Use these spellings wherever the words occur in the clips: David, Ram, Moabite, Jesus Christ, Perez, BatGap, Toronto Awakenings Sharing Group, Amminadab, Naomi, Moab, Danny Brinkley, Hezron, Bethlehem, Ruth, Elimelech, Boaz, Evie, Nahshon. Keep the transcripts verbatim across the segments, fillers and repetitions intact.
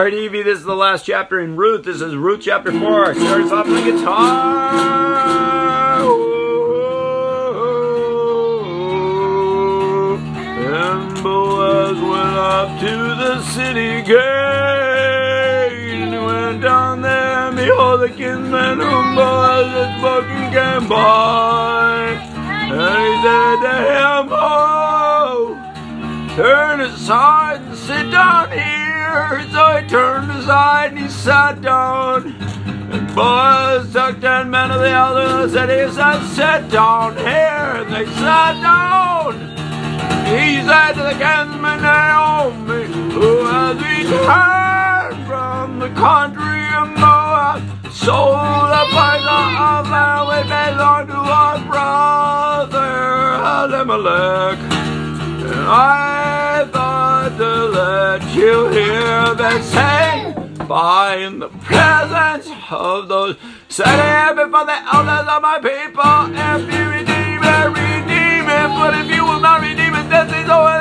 Alright, Evie, this is the last chapter in Ruth. This is Ruth chapter four. Starts off with a guitar. And Boaz went up to the city gate and went down there, and behold, the kinsman whom Boaz had spoken came by. And he said to him, "Oh, turn aside and sit down here." So he turned aside and he sat down. And Boaz took ten men of the elders and he said, "Sit down here." And they sat down. He said to the kinsman Naomi, who has returned from the country of Moab, sold a parcel of land which belonged to our brother Elimelech. And I thought to let you hear that saying by in the presence of those sitting before the elders of my people. If you redeem it, redeem it. But if you will not redeem it, then they go in.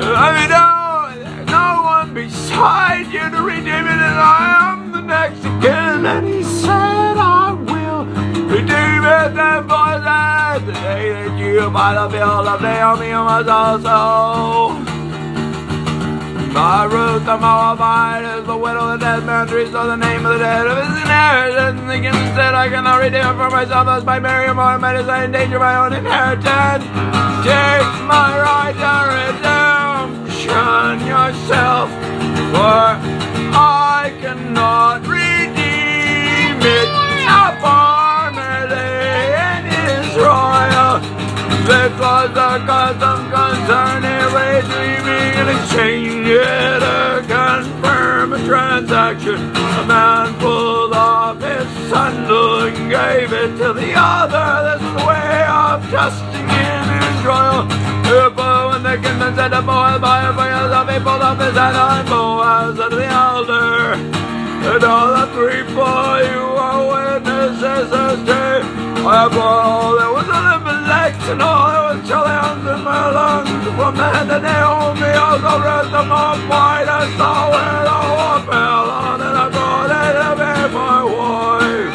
Let me know. There's no one beside you to redeem it, and I am the next again. And he said, "I will redeem it." Then Boaz said, "The day that you might have built of Naomi was also. By Ruth the Moabite is the widow of the dead man, three, so the name of the dead of his inheritance." And the king said, "I cannot redeem it for myself, lest by marrying more might as I endanger my own inheritance. Take my right to redemption yourself, for I cannot redeem it." Formerly in Israel, because the custom concerning redeeming and exchanging to confirm a transaction, a man pulled off his sandal and gave it to the other. This is the way of trusting in Israel. Therefore, when the kinsman said to Boaz, "Buy it for yourself," he pulled off his sandal, and Boaz said to the elder, "And all the three for you are witnesses this day. I have all that was on the legs and all that was challenged in my lungs from the hand of Naomi, also read them all white. I saw it all fell on and I brought it to be my wife.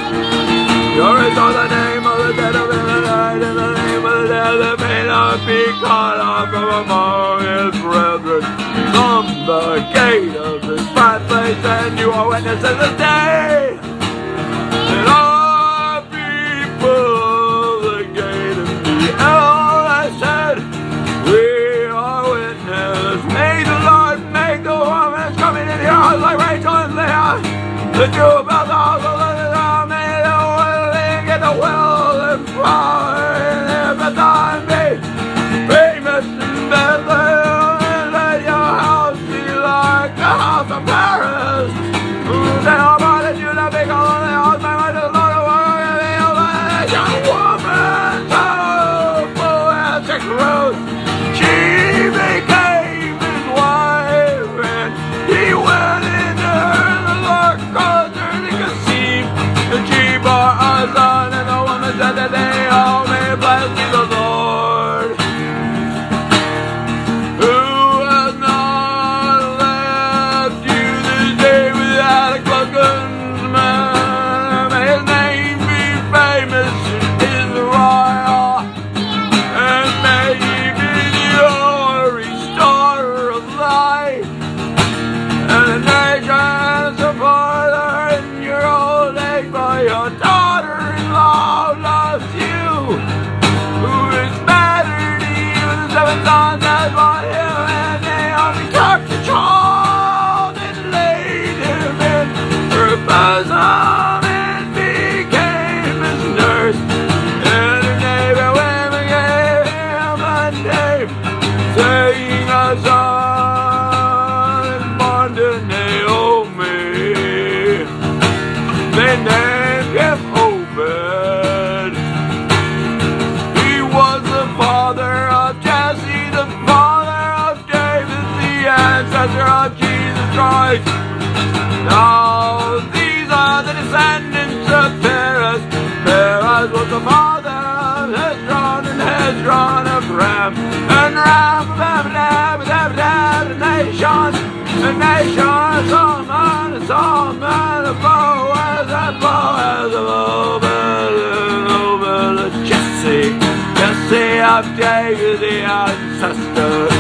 Here is all the name of the dead of the night, in the name of the dead that may not be cut off from among his brethren from the gate of the place, and you are witnesses this day. And all people of the gate of the elders said, we are witnesses. May the Lord make the woman coming in your house like Rachel and Leah, the Jew about the house of the Lord, may the willing get the will and power, and if the time be famous in Bethlehem, and let your house be like the house of Perez, who's an all that you love me, call on the house, my mind is not a woman, and the old young woman, oh, poetic Ruth, she became his wife, and he went into her, and the Lord caused her to conceive, and she bore a son, and the woman said that they all may bless me, the Lord. Of Jesus Christ. Now these are the descendants of Perez. Perez was the father of Hezron, and Hezron of Ram, and Ram of Amminadab, and Amminadab of Nahshon, and Nahshon of of David the ancestor.